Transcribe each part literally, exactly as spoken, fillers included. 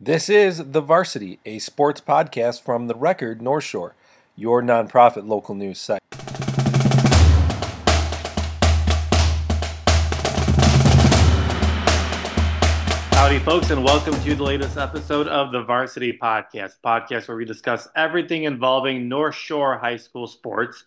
This is The Varsity, a sports podcast from The Record North Shore, your nonprofit local news site. Howdy, folks, and welcome to the latest episode of The Varsity Podcast, a podcast where we discuss everything involving North Shore high school sports.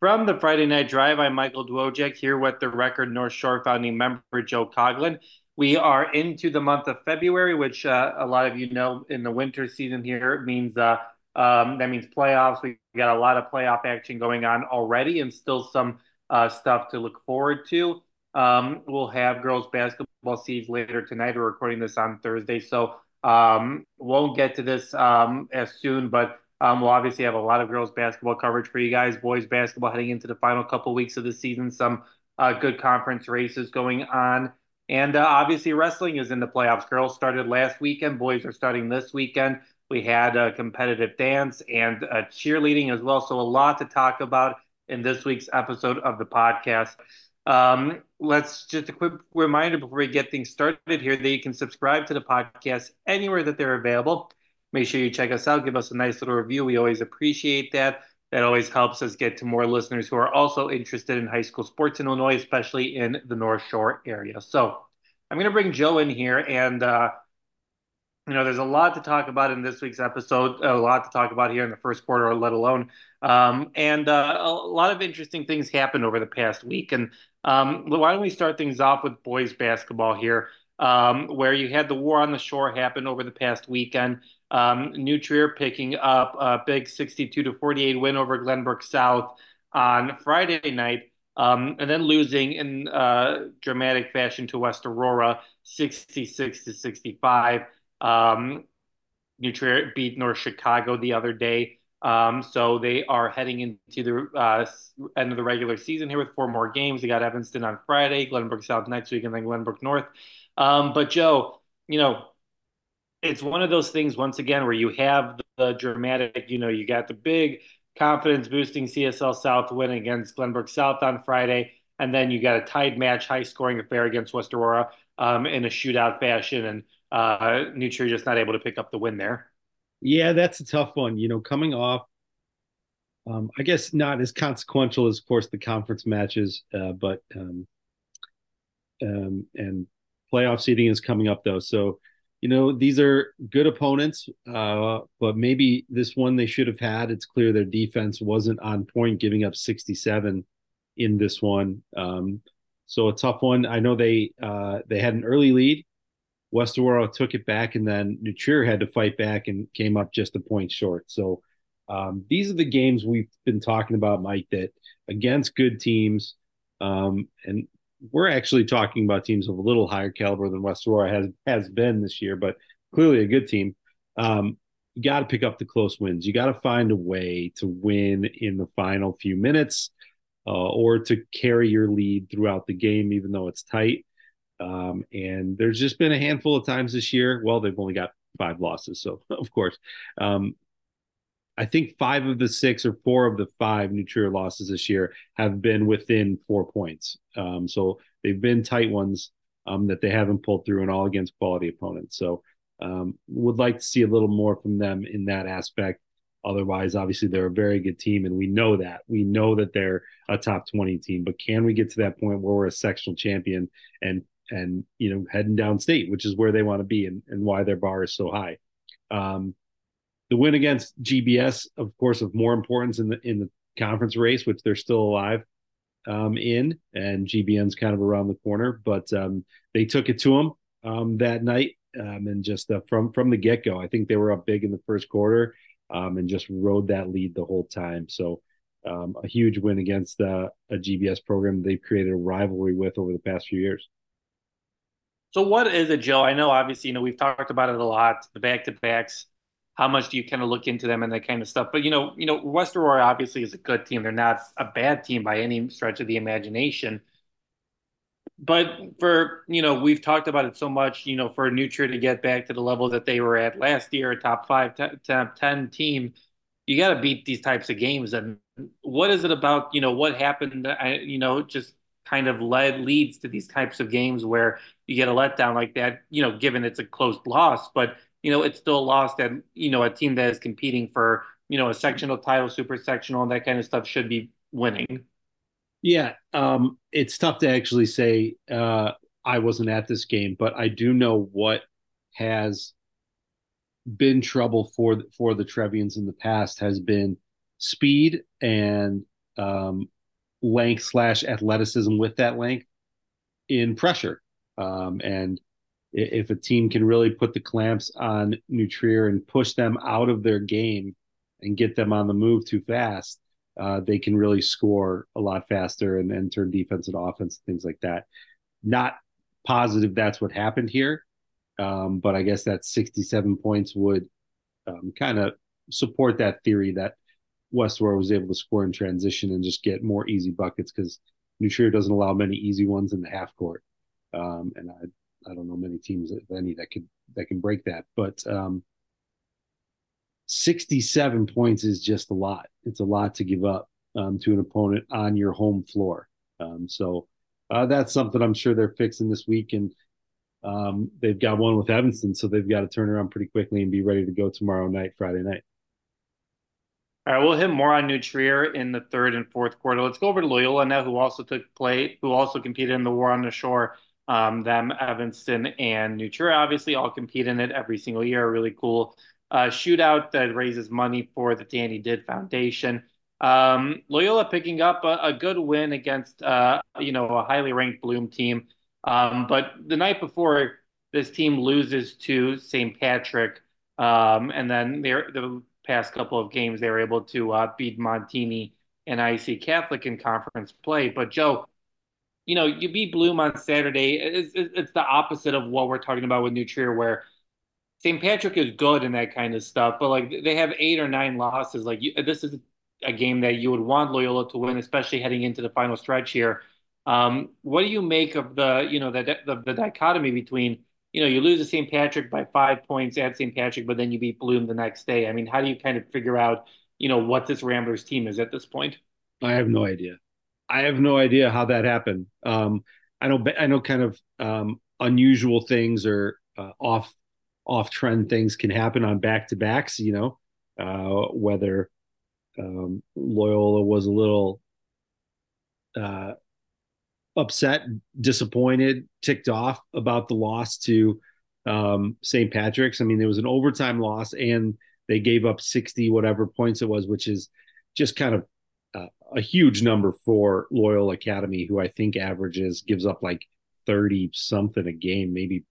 From The Friday Night Drive, I'm Michael Dwojek, here with The Record North Shore founding member Joe Coughlin. We are into the month of February, which uh, a lot of you know in the winter season here means uh, um, that means playoffs. We've got a lot of playoff action going on already and still some uh, stuff to look forward to. Um, we'll have girls basketball seeds later tonight. We're recording this on Thursday, so um, won't get to this um, as soon, but um, we'll obviously have a lot of girls basketball coverage for you guys. Boys basketball heading into the final couple weeks of the season. Some uh, good conference races going on. And uh, obviously wrestling is in the playoffs. Girls started last weekend. Boys are starting this weekend. We had a competitive dance and a cheerleading as well. So a lot to talk about in this week's episode of the podcast. Um, let's just a quick reminder before we get things started here that you can subscribe to the podcast anywhere that they're available. Make sure you check us out. Give us a nice little review. We always appreciate that. That always helps us get to more listeners who are also interested in high school sports in Illinois, especially in the North Shore area. So I'm going to bring Joe in here. And, uh, you know, there's a lot to talk about in this week's episode, a lot to talk about here in the first quarter, let alone. Um, and uh, a lot of interesting things happened over the past week. And um, why don't we start things off with boys basketball here, um, where you had the War on the Shore happen over the past weekend. Um, New Trier picking up a big sixty-two to forty-eight win over Glenbrook South on Friday night, um, and then losing in uh, dramatic fashion to West Aurora, sixty-six to sixty-five. Um, New Trier beat North Chicago the other day, um, so they are heading into the uh, end of the regular season here with four more games. They got Evanston on Friday, Glenbrook South next week, and then Glenbrook North. Um, but Joe, you know. It's one of those things, once again, where you have the dramatic, you know, you got the big confidence-boosting C S L South win against Glenbrook South on Friday, and then you got a tied match, high-scoring affair against West Aurora um, in a shootout fashion, and uh, New Trier just not able to pick up the win there. Yeah, that's a tough one. You know, coming off, um, I guess not as consequential as, of course, the conference matches, uh, but um, um, and playoff seeding is coming up, though, so you know, these are good opponents, uh, but maybe this one they should have had. It's clear their defense wasn't on point, giving up sixty-seven in this one. Um, so a tough one. I know they uh, they had an early lead. West Aurora took it back, and then New Trier had to fight back and came up just a point short. So um, these are the games we've been talking about, Mike, that against good teams, um, and we're actually talking about teams of a little higher caliber than West Aurora has, has been this year, but clearly a good team. Um, you got to pick up the close wins. You got to find a way to win in the final few minutes uh, or to carry your lead throughout the game, even though it's tight. Um, and there's just been a handful of times this year. Well, they've only got five losses. So of course, um, I think five of the six or four of the five New Trier losses this year have been within four points. Um, so they've been tight ones um, that they haven't pulled through, and all against quality opponents. So um, would like to see a little more from them in that aspect. Otherwise, obviously, they're a very good team, and we know that. We know that they're a top twenty team. But can we get to that point where we're a sectional champion and, and you know, heading downstate, which is where they want to be and, and why their bar is so high? Um, The win against G B S, of course, of more importance in the in the conference race, which they're still alive um, in, and G B N's kind of around the corner. But um, they took it to them um, that night, um, and just uh, from from the get go, I think they were up big in the first quarter, um, and just rode that lead the whole time. So um, a huge win against uh, a G B S program they've created a rivalry with over the past few years. So what is it, Joe? I know, obviously, you know, we've talked about it a lot, the back to backs. How much do you kind of look into them and that kind of stuff? But, you know, you know, West Aurora obviously is a good team. They're not a bad team by any stretch of the imagination. But for, you know, we've talked about it so much, you know, for New Trier to get back to the level that they were at last year, a top five, t- top ten team, you got to beat these types of games. And what is it about, you know, what happened, you know, just kind of led leads to these types of games where you get a letdown like that, you know, given it's a close loss, but you know, it's still lost. And, you know, a team that is competing for, you know, a sectional title, super sectional, and that kind of stuff should be winning. Yeah, um, it's tough to actually say uh, I wasn't at this game, but I do know what has been trouble for for the Trevians in the past has been speed and um, length slash athleticism with that length in pressure. Um, and if a team can really put the clamps on New Trier and push them out of their game and get them on the move too fast, Uh, they can really score a lot faster and then turn defense and offense, things like that. Not positive that's what happened here, um, but I guess that sixty-seven points would um, kind of support that theory that West Aurora was able to score in transition and just get more easy buckets, because New Trier doesn't allow many easy ones in the half court, um, and I I don't know many teams, if any, that could that can break that, but. Um, sixty-seven points is just a lot. It's a lot to give up um, to an opponent on your home floor. Um, so uh, that's something I'm sure they're fixing this week. And um, they've got one with Evanston, so they've got to turn around pretty quickly and be ready to go tomorrow night, Friday night. All right, we'll hit more on New Trier in the third and fourth quarter. Let's go over to Loyola now, who also took play, who also competed in the War on the Shore. Um, them, Evanston, and New Trier obviously all compete in it every single year. Really cool Uh, shootout that raises money for the Danny Did Foundation. Um, Loyola picking up a, a good win against, uh, you know, a highly ranked Bloom team. Um, but the night before, this team loses to Saint Patrick. Um, and then the past couple of games, they were able to uh, beat Montini and I C Catholic in conference play. But, Joe, you know, you beat Bloom on Saturday. It's, it's the opposite of what we're talking about with New Trier, where Saint Patrick is good and that kind of stuff, but like they have eight or nine losses. Like you, this is a game that you would want Loyola to win, especially heading into the final stretch here. Um, what do you make of the, you know, the, the the dichotomy between, you know, you lose to Saint Patrick by five points at Saint Patrick, but then you beat Bloom the next day? I mean, how do you kind of figure out, you know, what this Ramblers team is at this point? I have no idea. I have no idea how that happened. Um, I know, I know, kind of um, unusual things or uh, off. off-trend things can happen on back-to-backs, you know, uh, whether um, Loyola was a little uh, upset, disappointed, ticked off about the loss to um, Saint Patrick's. I mean, there was an overtime loss, and they gave up sixty-whatever points it was, which is just kind of uh, a huge number for Loyola Academy, who I think averages, gives up like thirty-something a game, maybe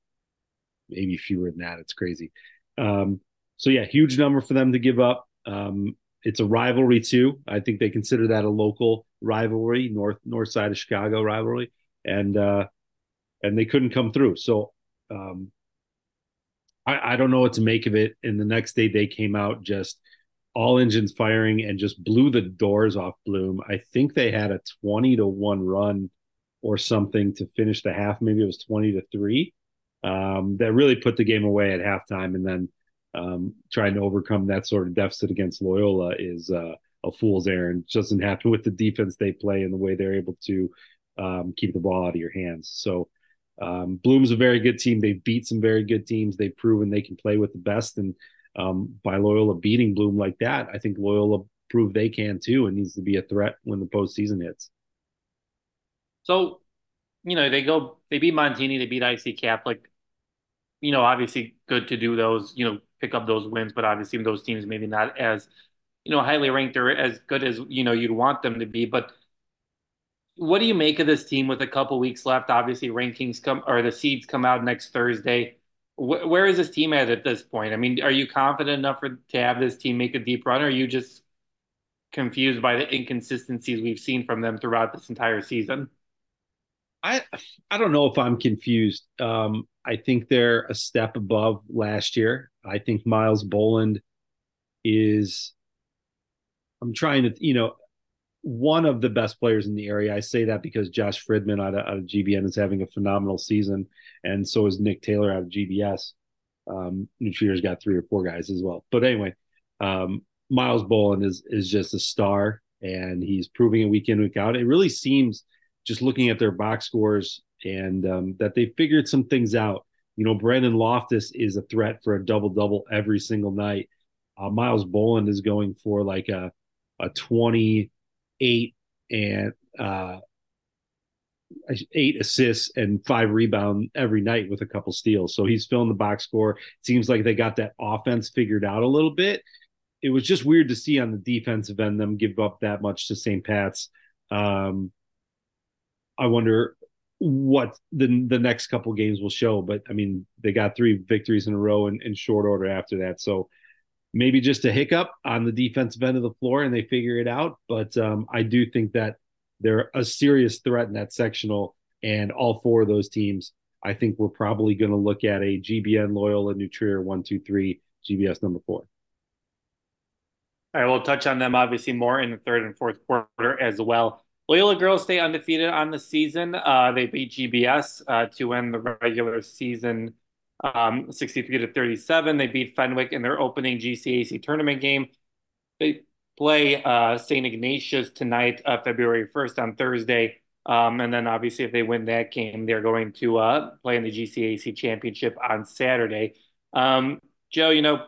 maybe fewer than that. It's crazy. Um, so yeah, huge number for them to give up. Um, it's a rivalry too. I think they consider that a local rivalry, north, north side of Chicago rivalry. And, uh, and they couldn't come through. So um, I, I don't know what to make of it. And the next day they came out just all engines firing and just blew the doors off Bloom. I think they had a twenty to one run or something to finish the half. Maybe it was twenty to three. Um, that really put the game away at halftime, and then um, trying to overcome that sort of deficit against Loyola is uh, a fool's errand. It doesn't happen with the defense they play and the way they're able to um, keep the ball out of your hands. So um, Bloom's a very good team. They've beat some very good teams. They've proven they can play with the best, and um, by Loyola beating Bloom like that, I think Loyola proved they can too and needs to be a threat when the postseason hits. So, you know, they go, they beat Montini, they beat I C Catholic. You know, obviously good to do those, you know, pick up those wins, but obviously those teams maybe not as, you know, highly ranked or as good as, you know, you'd want them to be. But what do you make of this team with a couple weeks left? Obviously rankings come, or the seeds come out next Thursday. W- where is this team at at this point? I mean, are you confident enough for, to have this team make a deep run, or are you just confused by the inconsistencies we've seen from them throughout this entire season? I I don't know if I'm confused. Um, I think they're a step above last year. I think Miles Boland is, I'm trying to, you know, one of the best players in the area. I say that because Josh Fridman out of, out of G B N is having a phenomenal season, and so is Nick Taylor out of G B S. Um, New Trier's got three or four guys as well. But anyway, um, Miles Boland is is just a star, and he's proving it week in, week out. It really seems, just looking at their box scores, and um, that they figured some things out You know, Brandon Loftus is a threat for a double-double every single night. Uh, Miles Boland is going for like a a twenty-eight and uh, eight assists and five rebound every night with a couple steals. So he's filling the box score. It seems like they got that offense figured out a little bit. It was just weird to see on the defensive end them give up that much to Saint Pat's. Um, I wonder what the the next couple games will show. But, I mean, they got three victories in a row in, in short order after that. So maybe just a hiccup on the defensive end of the floor and they figure it out. But um, I do think that they're a serious threat in that sectional, and all four of those teams, I think we're probably going to look at a G B N, Loyola, New Trier, one, two, three, G B S number four. All right, we'll touch on them obviously more in the third and fourth quarter as well. Loyola girls stay undefeated on the season. Uh, they beat G B S uh, to end the regular season um, sixty-three to thirty-seven. They beat Fenwick in their opening G C A C tournament game. They play uh, Saint Ignatius tonight, uh, February first on Thursday. Um, and then obviously if they win that game, they're going to uh, play in the G C A C championship on Saturday. Um, Joe, you know,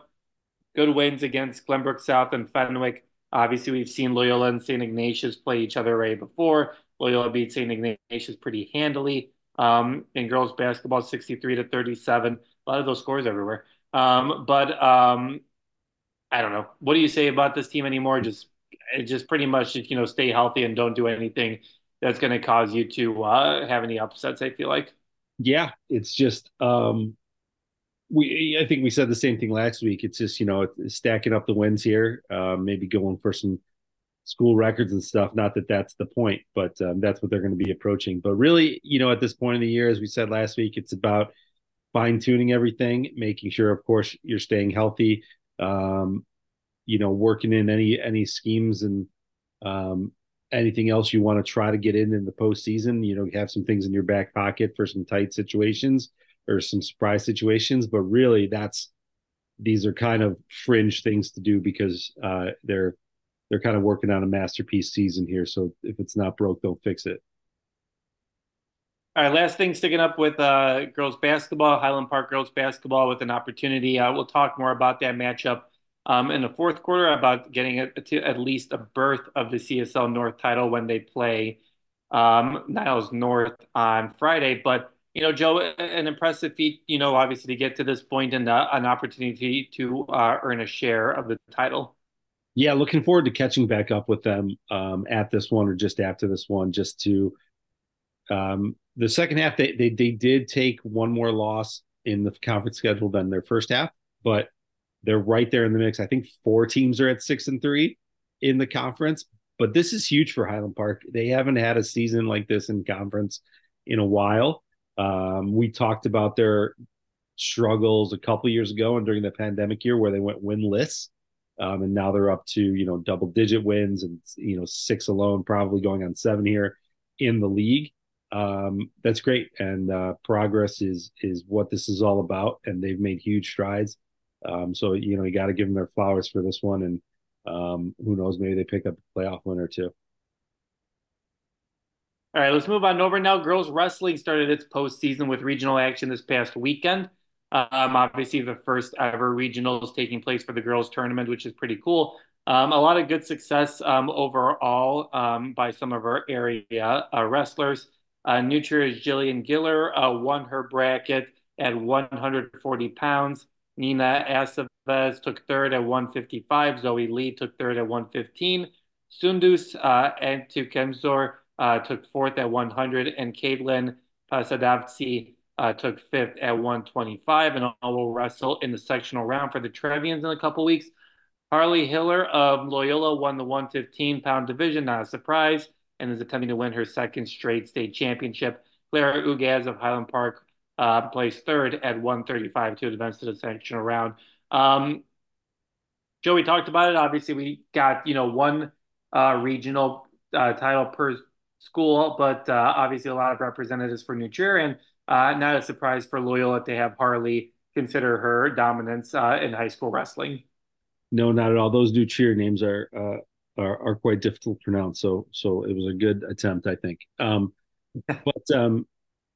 good wins against Glenbrook South and Fenwick. Obviously, we've seen Loyola and Saint Ignatius play each other already before. Loyola beat Saint Ignatius pretty handily. Um, in girls basketball, sixty-three to thirty-seven. A lot of those scores everywhere. Um, but um, I don't know. What do you say about this team anymore? Just, just pretty much, you know, stay healthy and don't do anything that's going to cause you to uh, have any upsets, I feel like. Yeah, it's just um... – We, I think we said the same thing last week. It's just, you know, stacking up the wins here, uh, maybe going for some school records and stuff. Not that that's the point, but um, that's what they're going to be approaching. But really, you know, at this point in the year, as we said last week, it's about fine-tuning everything, making sure, of course, you're staying healthy, um, you know, working in any any schemes and um, anything else you want to try to get in in the postseason. You know, have some things in your back pocket for some tight situations or some surprise situations, but really that's, these are kind of fringe things to do because uh, they're, they're kind of working on a masterpiece season here. So if it's not broke, don't fix it. All right. Last thing, sticking up with uh, girls basketball, Highland Park girls basketball with an opportunity. Uh, we'll talk more about that matchup um, in the fourth quarter about getting a, to at least a berth of the C S L North title when they play um, Niles North on Friday. But you know, Joe, an impressive feat, you know, obviously to get to this point and uh, an opportunity to uh, earn a share of the title. Yeah, looking forward to catching back up with them um, at this one or just after this one, just to um, the second half. They, they they did take one more loss in the conference schedule than their first half, but they're right there in the mix. I think four teams are at six and three in the conference, but this is huge for Highland Park. They haven't had a season like this in conference in a while. Um, we talked about their struggles a couple years ago and during the pandemic year where they went winless, um, and now they're up to, you know, double digit wins and, you know, six alone, probably going on seven here in the league. Um, that's great. And uh, progress is, is what this is all about. And they've made huge strides. Um, so, you know, you got to give them their flowers for this one. And um, who knows, maybe they pick up a playoff win or two. All right, let's move on over now. Girls wrestling started its postseason with regional action this past weekend. Um, obviously, the first ever regionals taking place for the girls tournament, which is pretty cool. Um, a lot of good success um, overall um, by some of our area uh, wrestlers. Uh, New Trier's Jillian Giller uh, won her bracket at one hundred forty pounds. Nina Aceves took third at one fifty-five. Zoe Lee took third at one fifteen. Sundus uh, Antukemzor Uh, took fourth at one hundred, and Caitlin Pasadavci uh, took fifth at one twenty-five, and all will wrestle in the sectional round for the Trevians in a couple weeks. Harley Hiller of Loyola won the one fifteen pound division, not a surprise, and is attempting to win her second straight state championship. Clara Ugaz of Highland Park uh, placed third at one thirty-five to advance to the sectional round. Um, Joe, we talked about it. Obviously, we got, you know, one uh, regional uh, title per school, but uh, obviously a lot of representatives for New Trier, and uh, not a surprise for Loyola to have Harley consider her dominance uh, in high school wrestling. No, not at all. Those New Trier names are, uh, are are quite difficult to pronounce, so so it was a good attempt, I think. Um, but um,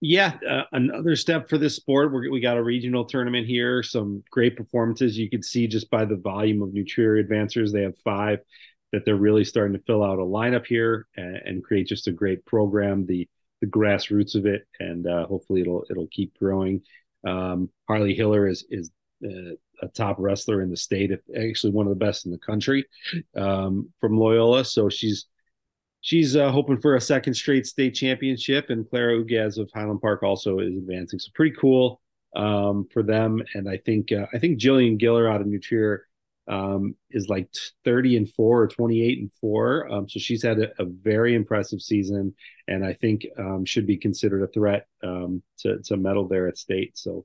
Yeah, uh, another step for this sport. We're, we got a regional tournament here. Some great performances. You could see just by the volume of New Trier advancers. They have five that they're really starting to fill out a lineup here and, and create just a great program. The the grassroots of it, and uh, hopefully it'll it'll keep growing. Um, Harley Hiller is is uh, a top wrestler in the state, actually one of the best in the country, um, from Loyola. So she's she's uh, hoping for a second straight state championship, and Clara Ugaz of Highland Park also is advancing. So pretty cool um, for them. And I think uh, I think Jillian Giller out of New Trier um, is like thirty and four or twenty-eight and four. Um, so she's had a, a very impressive season, and I think um, should be considered a threat um, to, to medal there at state. So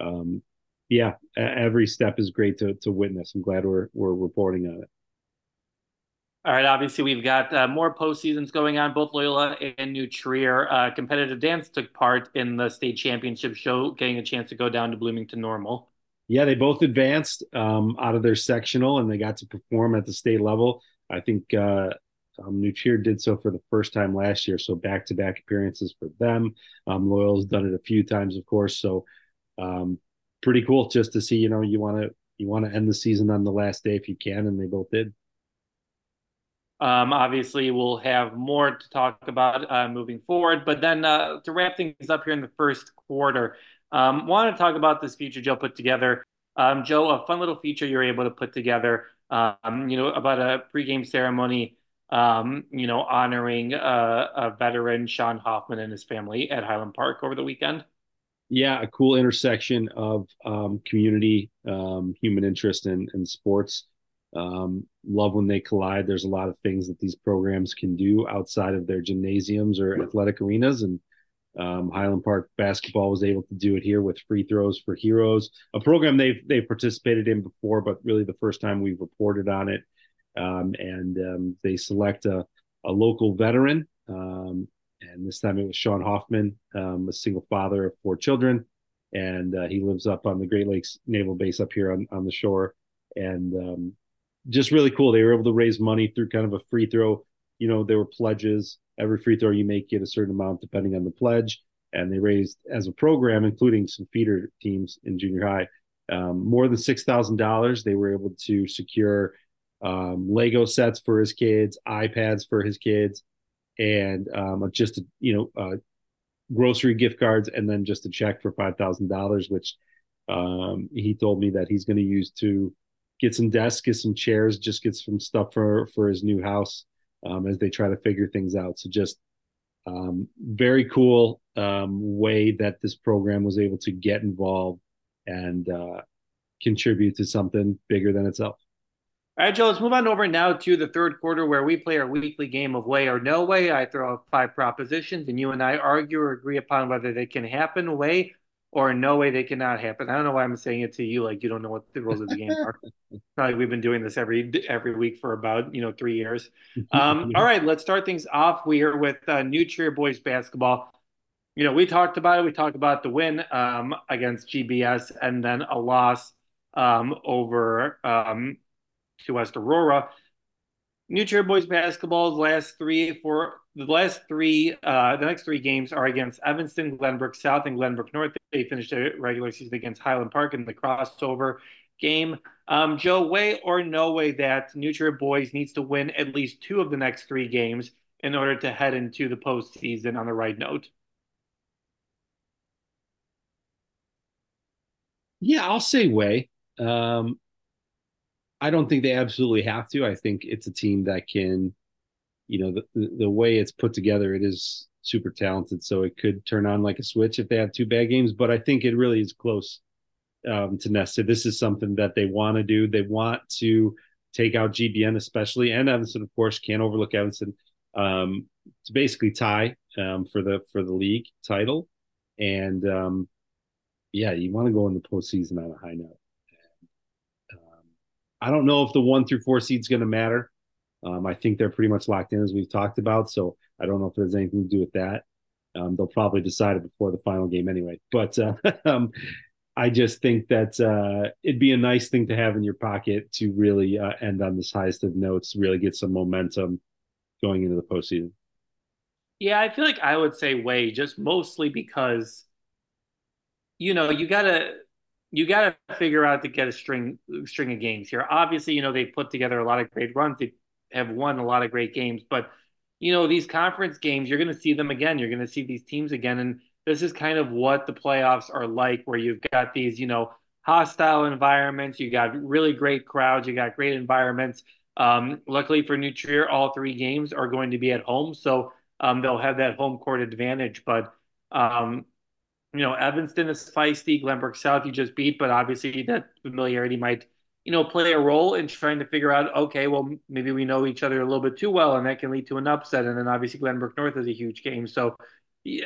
um, yeah, every step is great to, to witness. I'm glad we're, we're reporting on it. All right, obviously we've got uh, more postseasons going on. Both Loyola and New Trier uh, competitive dance took part in the state championship show, getting a chance to go down to Bloomington Normal. Yeah, they both advanced um, out of their sectional, and they got to perform at the state level. I think uh, um, New Trier did so for the first time last year, so back-to-back appearances for them. Um, Loyola's done it a few times, of course, so um, pretty cool just to see. You know, you want to you want to end the season on the last day if you can, and they both did. Um, obviously, we'll have more to talk about uh, moving forward. But then uh, to wrap things up here in the first quarter, um, want to talk about this feature Joe put together. Um, Joe, a fun little feature you're able to put together, um, you know, about a pregame ceremony, um, you know, honoring uh, a veteran, Sean Hoffman, and his family at Highland Park over the weekend. Yeah, a cool intersection of um, community, um, human interest, and, and sports. Um, love when they collide. There's a lot of things that these programs can do outside of their gymnasiums or athletic arenas, and um, Highland Park basketball was able to do it here with Free Throws for Heroes, a program they've they've participated in before, but really the first time we've reported on it. Um, and um, they select a, a local veteran, um, and this time it was Sean Hoffman, um, a single father of four children, and uh, he lives up on the Great Lakes Naval Base up here on, on the shore, and um, just really cool. They were able to raise money through kind of a free throw. You know, there were pledges. Every free throw you make, you get a certain amount depending on the pledge. And they raised, as a program, including some feeder teams in junior high, um, more than six thousand dollars. They were able to secure um, Lego sets for his kids, iPads for his kids, and um, just, you know, uh, grocery gift cards, and then just a check for five thousand dollars, which um, he told me that he's going to use to get some desks, get some chairs, just get some stuff for, for his new house um, as they try to figure things out. So just um, very cool um, way that this program was able to get involved and uh, contribute to something bigger than itself. All right, Joe, let's move on over now to the third quarter, where we play our weekly game of way or no way. I throw out five propositions, and you and I argue or agree upon whether they can happen, way, or no way they cannot happen. I don't know why I'm saying it to you like you don't know what the rules of the game are. Probably we've been doing this every every week for about, you know, three years. Um, all right, let's start things off here with uh, New Trier boys basketball. You know, we talked about it. We talked about the win um, against G B S, and then a loss um, over um, to West Aurora. New Trier boys basketball's last three for the last three, uh, the next three games are against Evanston, Glenbrook South, and Glenbrook North. They finished their regular season against Highland Park in the crossover game. Um, Joe, way or no way that New Trier boys needs to win at least two of the next three games in order to head into the postseason on the right note? Yeah, I'll say way. Um, I don't think they absolutely have to. I think it's a team that can, you know, the the way it's put together, it is super talented. So it could turn on like a switch if they have two bad games. But I think it really is close um, to nested. This is something that they want to do. They want to take out G B N especially, and Evanston, of course. Can't overlook Evanston. Um, to basically tie um, for the for the league title. And, um, yeah, you want to go in the postseason on a high note. I don't know if the one through four seed's going to matter. Um, I think they're pretty much locked in, as we've talked about. So I don't know if there's anything to do with that. Um, they'll probably decide it before the final game anyway. But uh, um, I just think that uh, it'd be a nice thing to have in your pocket to really uh, end on this highest of notes, really get some momentum going into the postseason. Yeah, I feel like I would say way, just mostly because, you know, you gotta you gotta figure out to get a string string of games here. Obviously, you know, they put together a lot of great runs. They have won a lot of great games, but you know, these conference games, you're gonna see them again. You're gonna see these teams again. And this is kind of what the playoffs are like, where you've got these, you know, hostile environments, you got really great crowds, you got great environments. Um, luckily for New Trier, all three games are going to be at home. So Um, they'll have that home court advantage, but um, you know, Evanston is feisty. Glenbrook South you just beat, but obviously that familiarity might, you know, play a role in trying to figure out, okay, well, maybe we know each other a little bit too well, and that can lead to an upset. And then obviously Glenbrook North is a huge game, so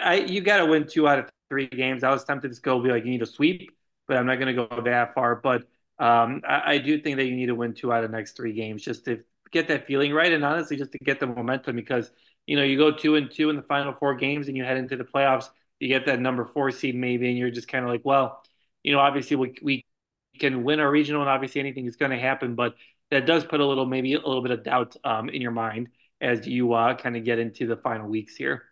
I, you got to win two out of three games. I was tempted to go be like, you need a sweep, but I'm not going to go that far. But um, I, I do think that you need to win two out of the next three games just to get that feeling right, and honestly, just to get the momentum, because you know, you go two and two in the final four games and you head into the playoffs, you get that number four seed maybe, and you're just kind of like, well, you know, obviously we we can win our regional and obviously anything is going to happen, but that does put a little, maybe a little bit of doubt um, in your mind as you uh, kind of get into the final weeks here.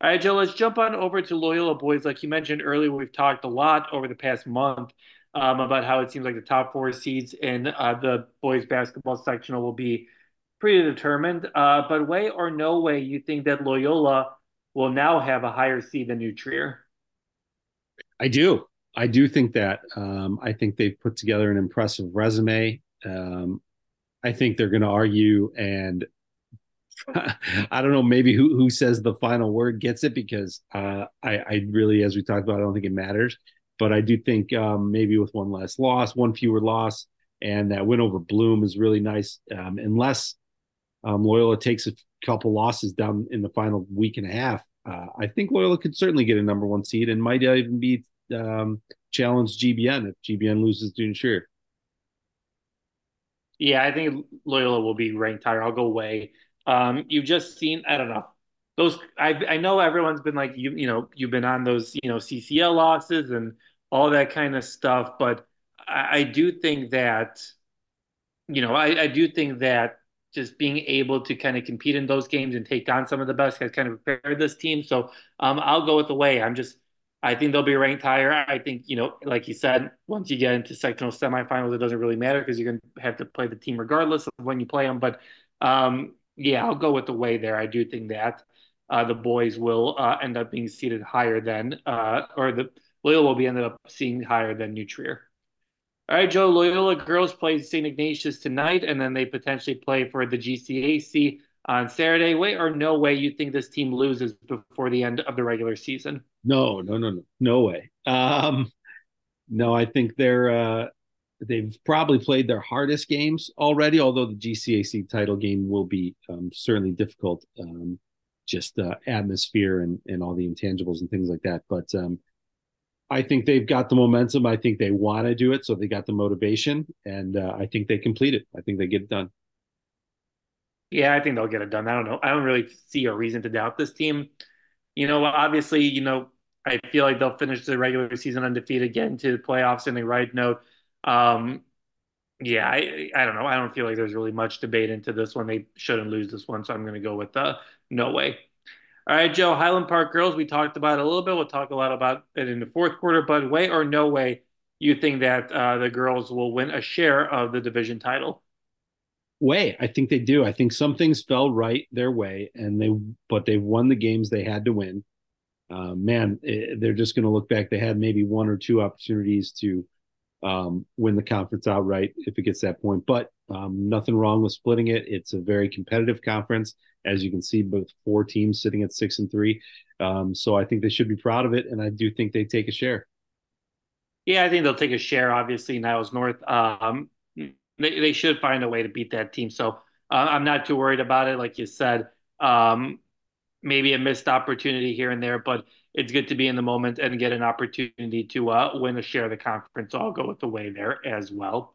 All right, Joe, let's jump on over to Loyola boys. Like you mentioned earlier, we've talked a lot over the past month um, about how it seems like the top four seeds in uh, the boys basketball sectional will be predetermined, uh, but way or no way, you think that Loyola will now have a higher seed than New Trier? I do. I do think that. Um, I think they've put together an impressive resume. Um, I think they're going to argue, and I don't know, maybe who who says the final word gets it, because uh, I, I really, as we talked about, I don't think it matters. But I do think um, maybe with one less loss, one fewer loss, and that win over Bloom is really nice, um, unless Um, Loyola takes a couple losses down in the final week and a half. Uh, I think Loyola could certainly get a number one seed and might even be um, challenge G B N if G B N loses to New Trier. Yeah, I think Loyola will be ranked higher. I'll go away. Um, you've just seen, I don't know, those. I I know everyone's been like, you you know, you've been on those, you know, C C L losses and all that kind of stuff. But I, I do think that, you know, I, I do think that just being able to kind of compete in those games and take on some of the best has kind of prepared this team. So um, I'll go with the way. I'm just, I think they'll be ranked higher. I think, you know, like you said, once you get into sectional semifinals, it doesn't really matter because you're going to have to play the team regardless of when you play them. But um, yeah, I'll go with the way there. I do think that uh, the boys will uh, end up being seated higher than, uh, or the Loyola will be ended up seeing higher than New Trier. All right, Joe, Loyola girls play Saint Ignatius tonight, and then they potentially play for the G C A C on Saturday. Way or no way you think this team loses before the end of the regular season? No, no, no, no, no way. Um, no, I think they're uh, they've probably played their hardest games already, although the G C A C title game will be um, certainly difficult, um, just uh, atmosphere and, and all the intangibles and things like that. But um I think they've got the momentum. I think they want to do it, so they got the motivation, and uh, I think they complete it. I think they get it done. Yeah, I think they'll get it done. I don't know. I don't really see a reason to doubt this team. You know, obviously, you know, I feel like they'll finish the regular season undefeated, get into the playoffs in the right note. Um, yeah, I, I don't know. I don't feel like there's really much debate into this one. They shouldn't lose this one, so I'm going to go with uh, no way. All right, Joe, Highland Park girls, we talked about it a little bit. We'll talk a lot about it in the fourth quarter, but way or no way you think that uh, the girls will win a share of the division title? Way. I think they do. I think some things fell right their way, and they but they won the games they had to win. Uh, man, it, they're just going to look back. They had maybe one or two opportunities to um, win the conference outright if it gets that point, but um, nothing wrong with splitting it. It's a very competitive conference, as you can see, both four teams sitting at six and three. Um, so I think they should be proud of it, and I do think they take a share. Yeah, I think they'll take a share, obviously, Niles North. Um, they, they should find a way to beat that team. So uh, I'm not too worried about it, like you said. Um, maybe a missed opportunity here and there, but it's good to be in the moment and get an opportunity to uh, win a share of the conference. So I'll go with the way there as well.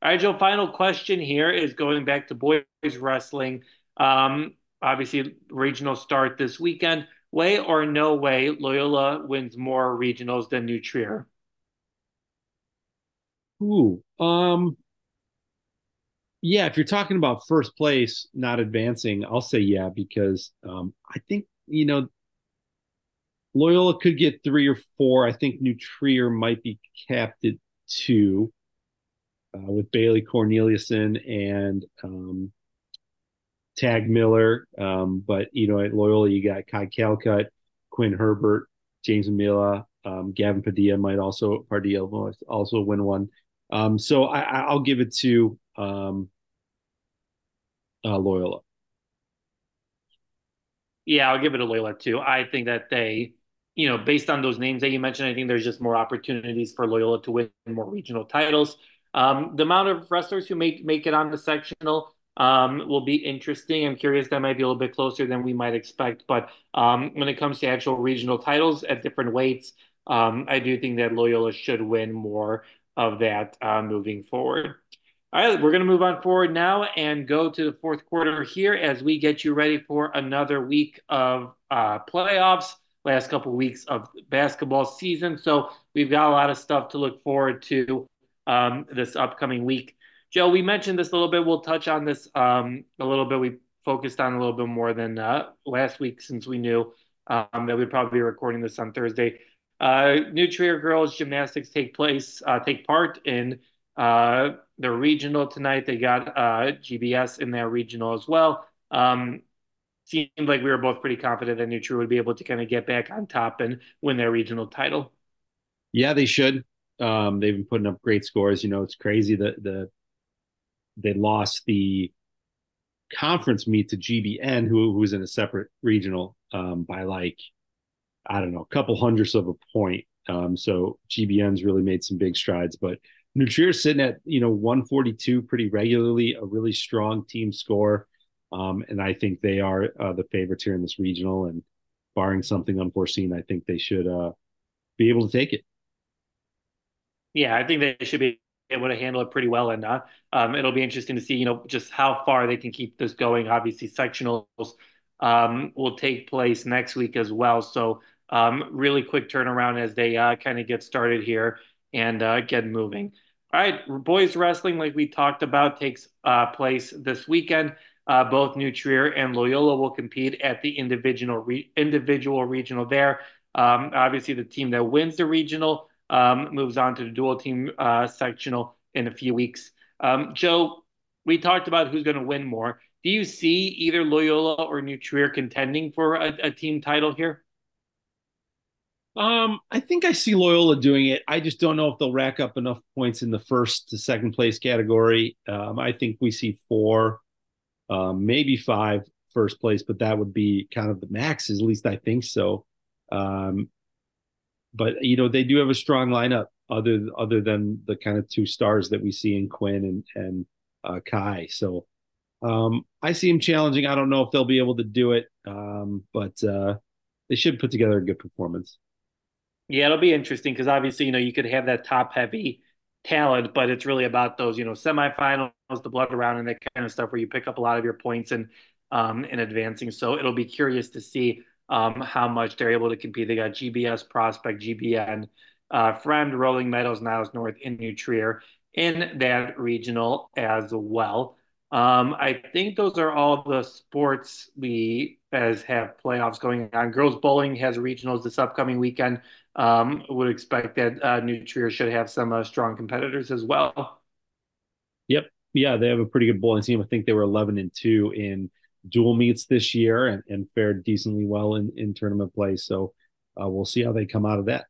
All right, Joe, final question here is going back to boys wrestling. Um, Obviously, regional start this weekend. Way or no way Loyola wins more regionals than New Trier? Ooh. Um, yeah, if you're talking about first place not advancing, I'll say yeah, because um, I think you know, Loyola could get three or four. I think New Trier might be capped at two uh, with Bailey Corneliuson and um, Tag Miller. Um, but, you know, at Loyola, you got Kai Calcutt, Quinn Herbert, James Mila, um, Gavin Padilla might also, Padilla might also win one. Um, so I, I'll give it to um, uh, Loyola. Yeah, I'll give it to Loyola too. I think that they, you know, based on those names that you mentioned, I think there's just more opportunities for Loyola to win more regional titles. Um, the amount of wrestlers who make make it on the sectional um, will be interesting. I'm curious, that might be a little bit closer than we might expect. But um, when it comes to actual regional titles at different weights, um, I do think that Loyola should win more of that uh, moving forward. All right, we're going to move on forward now and go to the fourth quarter here as we get you ready for another week of uh, playoffs, last couple weeks of basketball season. So we've got a lot of stuff to look forward to um, this upcoming week. Joe, we mentioned this a little bit. We'll touch on this um, a little bit. We focused on a little bit more than uh, last week since we knew um, that we'd probably be recording this on Thursday. Uh, New Trier girls gymnastics take place, uh, take part in uh, the regional tonight. They got uh, G B S in their regional as well. Um, seemed like we were both pretty confident that New Trier would be able to kind of get back on top and win their regional title. Yeah, they should. Um, they've been putting up great scores. You know, it's crazy that the they lost the conference meet to G B N, who, who was in a separate regional um, by like, I don't know, a couple hundredths of a point. Um, so G B N's really made some big strides, but New Trier's sitting at, you know, one forty-two pretty regularly, a really strong team score. Um, and I think they are uh, the favorites here in this regional, and barring something unforeseen, I think they should uh, be able to take it. Yeah, I think they should be able to handle it pretty well. And uh, um, it'll be interesting to see, you know, just how far they can keep this going. Obviously sectionals um, will take place next week as well. So, Um, really quick turnaround as they uh, kind of get started here and uh, get moving. All right, boys wrestling, like we talked about, takes uh, place this weekend. Uh, both New Trier and Loyola will compete at the individual re- individual regional there. Um, obviously, the team that wins the regional um, moves on to the dual team uh, sectional in a few weeks. Um, Joe, we talked about who's going to win more. Do you see either Loyola or New Trier contending for a, a team title here? Um, I think I see Loyola doing it. I just don't know if they'll rack up enough points in the first to second place category. Um, I think we see four, um, maybe five first place, but that would be kind of the max, at least I think so. Um, but, you know, they do have a strong lineup other other than the kind of two stars that we see in Quinn and, and uh, Kai. So um, I see them challenging. I don't know if they'll be able to do it, um, but uh, they should put together a good performance. Yeah, it'll be interesting because obviously, you know, you could have that top-heavy talent, but it's really about those, you know, semifinals, the blood round, and that kind of stuff where you pick up a lot of your points and um, in advancing. So it'll be curious to see um, how much they're able to compete. They got G B S, Prospect, G B N, uh, Friend, Rolling Meadows, Niles North, and New Trier in that regional as well. Um, I think those are all the sports we as have playoffs going on. Girls bowling has regionals this upcoming weekend. Um, would expect that uh, New Trier should have some uh, strong competitors as well. Yep, yeah, they have a pretty good bowling team. I think they were eleven and two in dual meets this year and, and fared decently well in, in tournament play. So uh, we'll see how they come out of that.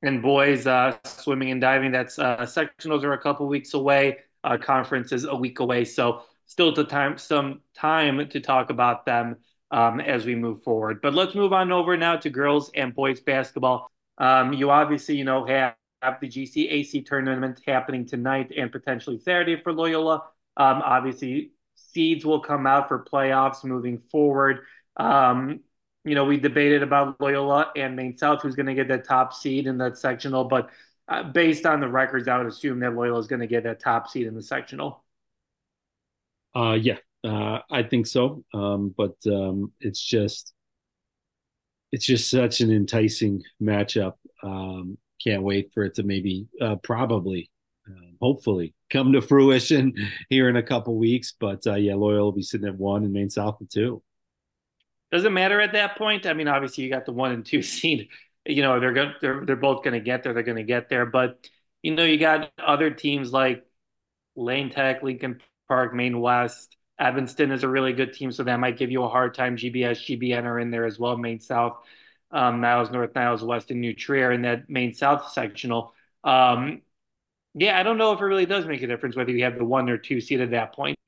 And boys uh, swimming and diving. That's uh, sectionals are a couple weeks away. Uh, conference is a week away, so still to time some time to talk about them um, as we move forward. But let's move on over now to girls and boys basketball. Um, you obviously, you know, have, have the G C A C tournament happening tonight and potentially Saturday for Loyola. Um, obviously, seeds will come out for playoffs moving forward. Um, you know, we debated about Loyola and Maine South, who's going to get that top seed in that sectional, but Uh, based on the records, I would assume that Loyola is going to get that top seed in the sectional. Uh, yeah, uh, I think so. Um, but um, it's just it's just such an enticing matchup. Um, can't wait for it to maybe, uh, probably, uh, hopefully, come to fruition here in a couple weeks. But, uh, yeah, Loyola will be sitting at one and Maine South at two. Does it matter at that point? I mean, obviously you got the one and two seed. You know, they're going, they're they're both going to get there. They're going to get there. But you know, you got other teams like Lane Tech, Lincoln Park, Maine West, Evanston is a really good team, so that might give you a hard time. G B S, G B N are in there as well. Maine South, um, Niles North, Niles West, and New Trier in that Maine South sectional. Um, yeah, I don't know if it really does make a difference whether you have the one or two seed at that point.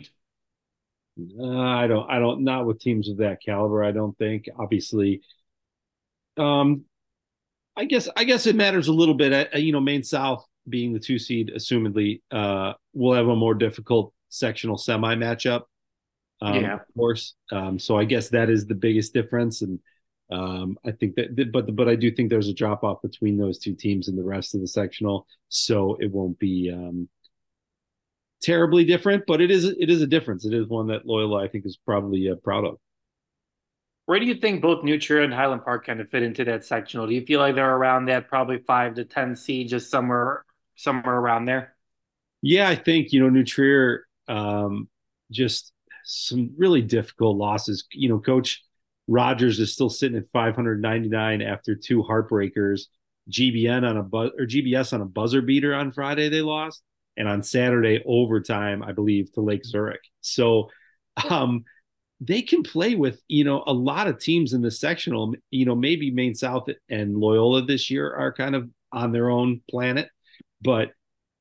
Uh, I don't. I don't. Not with teams of that caliber. I don't think. Obviously, um, I guess. I guess it matters a little bit. I, you know, Maine South being the two seed, assumedly, uh, will have a more difficult sectional semi matchup. Um, yeah, of course. Um, so I guess that is the biggest difference, and um, I think that. But but I do think there's a drop off between those two teams and the rest of the sectional, so it won't be. Um, terribly different, but it is it is a difference. It is one that Loyola, I think, is probably uh, proud of. Where do you think both New Trier and Highland Park kind of fit into that sectional? Do you feel like they're around that probably five to ten seed, just somewhere somewhere around there? Yeah, I think, you know, New Trier, um, just some really difficult losses. You know, Coach Rogers is still sitting at five hundred ninety-nine after two heartbreakers. G B N on a bu- or G B S on a buzzer beater on Friday they lost. And on Saturday, overtime, I believe, to Lake Zurich. So um, they can play with, you know, a lot of teams in the sectional. You know, maybe Maine South and Loyola this year are kind of on their own planet. But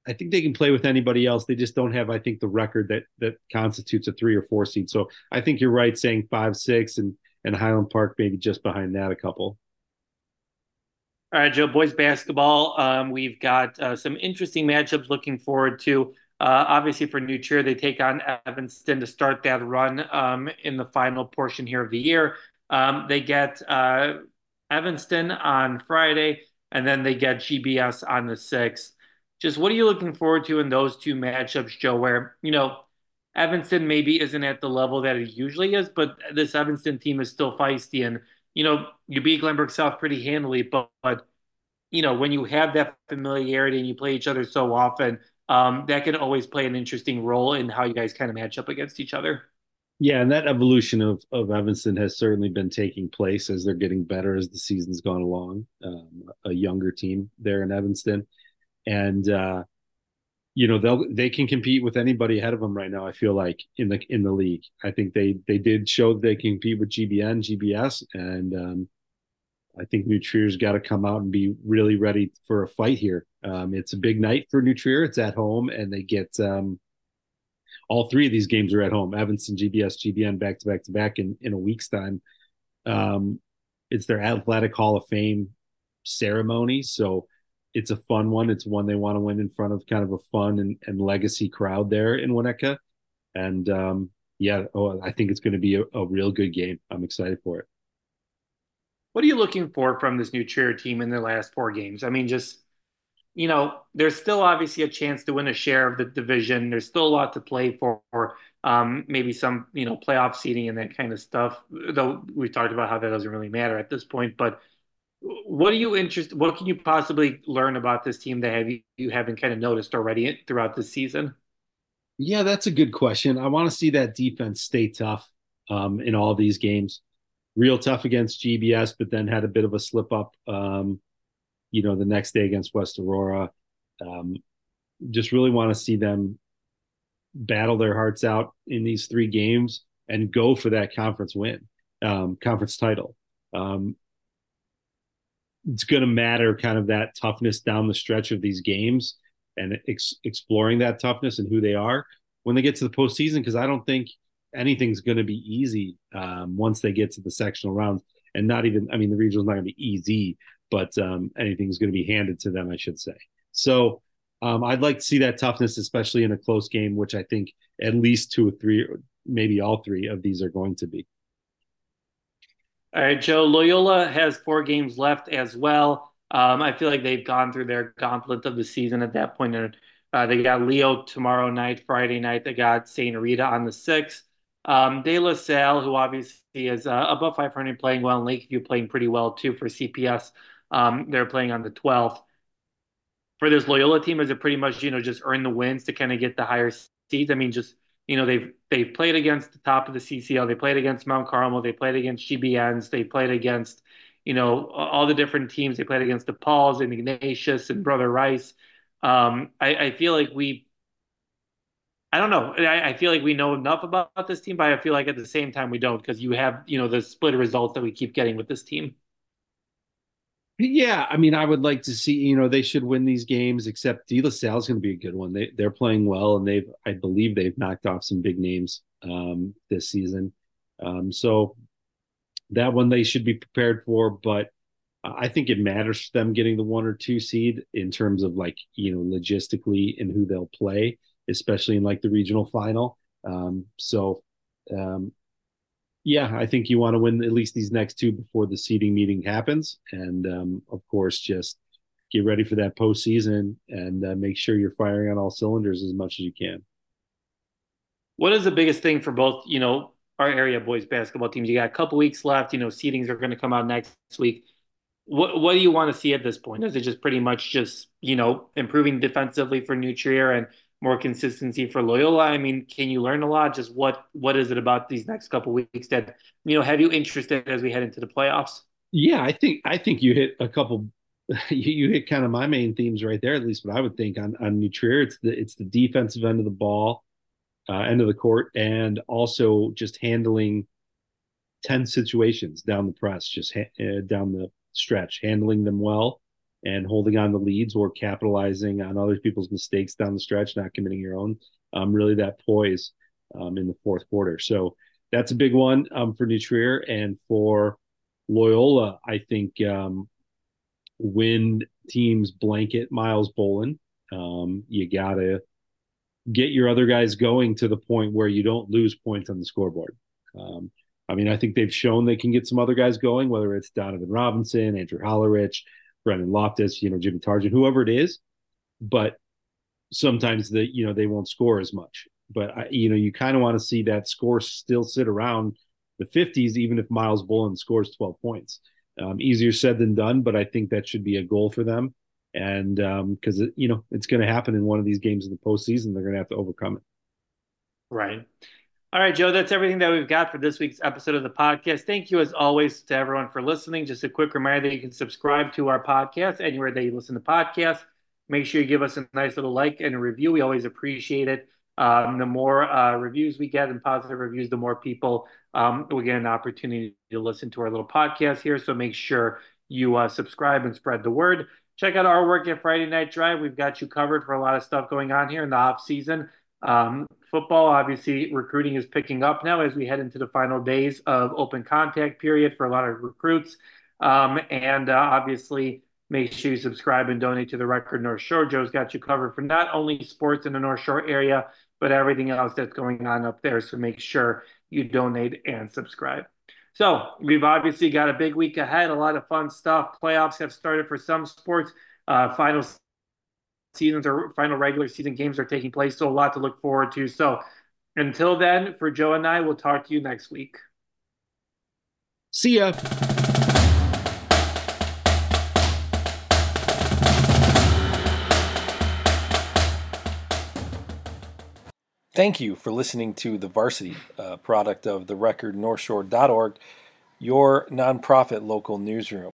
I think they can play with anybody else. They just don't have, I think, the record that that constitutes a three or four seed. So I think you're right saying five, six, and, and Highland Park maybe just behind that a couple. All right, Joe, boys basketball. Um, we've got uh, some interesting matchups looking forward to. Uh, obviously, for New Trier, they take on Evanston to start that run um, in the final portion here of the year. Um, they get uh, Evanston on Friday, and then they get G B S on the sixth. Just what are you looking forward to in those two matchups, Joe, where, you know, Evanston maybe isn't at the level that it usually is, but this Evanston team is still feisty, and you know, you beat Glenbrook South pretty handily, but, but, you know, when you have that familiarity and you play each other so often, um, that can always play an interesting role in how you guys kind of match up against each other. Yeah, and that evolution of of Evanston has certainly been taking place as they're getting better as the season's gone along. Um, a younger team there in Evanston. And, uh, you know, they'll they can compete with anybody ahead of them right now, I feel like, in the in the league. I think they they did show they can compete with G B N, G B S, and um, I think New Trier's got to come out and be really ready for a fight here. Um, it's a big night for New Trier. It's at home, and they get um, all three of these games are at home. Evanston, G B S, G B N, back to back to back in, in a week's time. Um, it's their Athletic Hall of Fame ceremony, so it's a fun one. It's one they want to win in front of kind of a fun and, and legacy crowd there in Winnetka. And, um, yeah, oh, I think it's going to be a, a real good game. I'm excited for it. What are you looking for from this New Trier team in their last four games? I mean, just, you know, there's still obviously a chance to win a share of the division. There's still a lot to play for, um, maybe some, you know, playoff seeding and that kind of stuff, though we've talked about how that doesn't really matter at this point. But what are you interested? What can you possibly learn about this team that have you, you haven't kind of noticed already throughout the season? Yeah, that's a good question. I want to see that defense stay tough um, in all these games. Real tough against G B S, but then had a bit of a slip up, um, you know, the next day against West Aurora. Um, just really want to see them battle their hearts out in these three games and go for that conference win, um, conference title. Um, It's going to matter kind of that toughness down the stretch of these games and ex- exploring that toughness and who they are when they get to the postseason, because I don't think anything's going to be easy um, once they get to the sectional rounds. And not even, I mean, the regional's not going to be easy, but um, anything's going to be handed to them, I should say. So um, I'd like to see that toughness, especially in a close game, which I think at least two or three, maybe all three of these are going to be. All right, Joe, Loyola has four games left as well. Um, I feel like they've gone through their gauntlet of the season at that point. Uh, they got Leo tomorrow night, Friday night. They got Saint Rita on the sixth. Um, De La Salle, who obviously is uh, above five hundred, playing well. And Lakeview playing pretty well, too, for C P S. Um, they're playing on the twelfth. For this Loyola team, is it pretty much, you know, just earn the wins to kind of get the higher seeds? I mean, just you know, they've they've played against the top of the C C L. They played against Mount Carmel. They played against G B Ns. They played against, you know, all the different teams. They played against the Pauls and Ignatius and Brother Rice. Um, I, I feel like we, I don't know. I, I feel like we know enough about this team, but I feel like at the same time we don't, because you have, you know, the split results that we keep getting with this team. Yeah, I mean, I would like to see, you know, they should win these games, except De La Salle is going to be a good one. They, they're playing well, and they've, I believe they've knocked off some big names um, this season. Um, so that one they should be prepared for, but I think it matters to them getting the one or two seed in terms of, like, you know, logistically and who they'll play, especially in, like, the regional final. Um, so, um Yeah, I think you want to win at least these next two before the seeding meeting happens. And, um, of course, just get ready for that postseason and uh, make sure you're firing on all cylinders as much as you can. What is the biggest thing for both, you know, our area boys basketball teams? You got a couple weeks left. You know, seedings are going to come out next week. What what do you want to see at this point? Is it just pretty much just, you know, improving defensively for New Trier and more consistency for Loyola? I mean, can you learn a lot? Just what what is it about these next couple of weeks that, you know, have you interested as we head into the playoffs? Yeah, I think I think you hit a couple. You hit kind of my main themes right there. At least what I would think on on New Trier, it's the it's the defensive end of the ball, uh, end of the court, and also just handling tense situations down the press, just ha- uh, down the stretch, handling them well. And holding on to leads or capitalizing on other people's mistakes down the stretch, not committing your own, um, really that poise um, in the fourth quarter. So that's a big one um, for New Trier. And for Loyola, I think um, when teams blanket Miles Boland, um, you got to get your other guys going to the point where you don't lose points on the scoreboard. Um, I mean, I think they've shown they can get some other guys going, whether it's Donovan Robinson, Andrew Hollerich, Brandon Loftus, you know, Jimmy Tarjan, whoever it is, but sometimes the, you know, they won't score as much, but I, you know, you kind of want to see that score still sit around the fifties, even if Miles Boland scores twelve points. Um, easier said than done, but I think that should be a goal for them. And um, cause it, you know, it's going to happen in one of these games in the postseason, they're going to have to overcome it. Right. All right, Joe, that's everything that we've got for this week's episode of the podcast. Thank you, as always, to everyone for listening. Just a quick reminder that you can subscribe to our podcast anywhere that you listen to podcasts. Make sure you give us a nice little like and a review. We always appreciate it. Um, the more uh, reviews we get and positive reviews, the more people um, will get an opportunity to listen to our little podcast here. So make sure you uh, subscribe and spread the word. Check out our work at Friday Night Drive. We've got you covered for a lot of stuff going on here in the off season. Um, football, obviously, recruiting is picking up now as we head into the final days of open contact period for a lot of recruits. Um, and uh, obviously, make sure you subscribe and donate to The Record North Shore. Joe's got you covered for not only sports in the North Shore area, but everything else that's going on up there. So make sure you donate and subscribe. So we've obviously got a big week ahead, a lot of fun stuff. Playoffs have started for some sports. Uh, finals. Seasons or final regular season games are taking place, so a lot to look forward to. So until then, for Joe and I, we'll talk to you next week. See ya. Thank you for listening to The Varsity, a product of the record north shore dot org, your nonprofit local newsroom.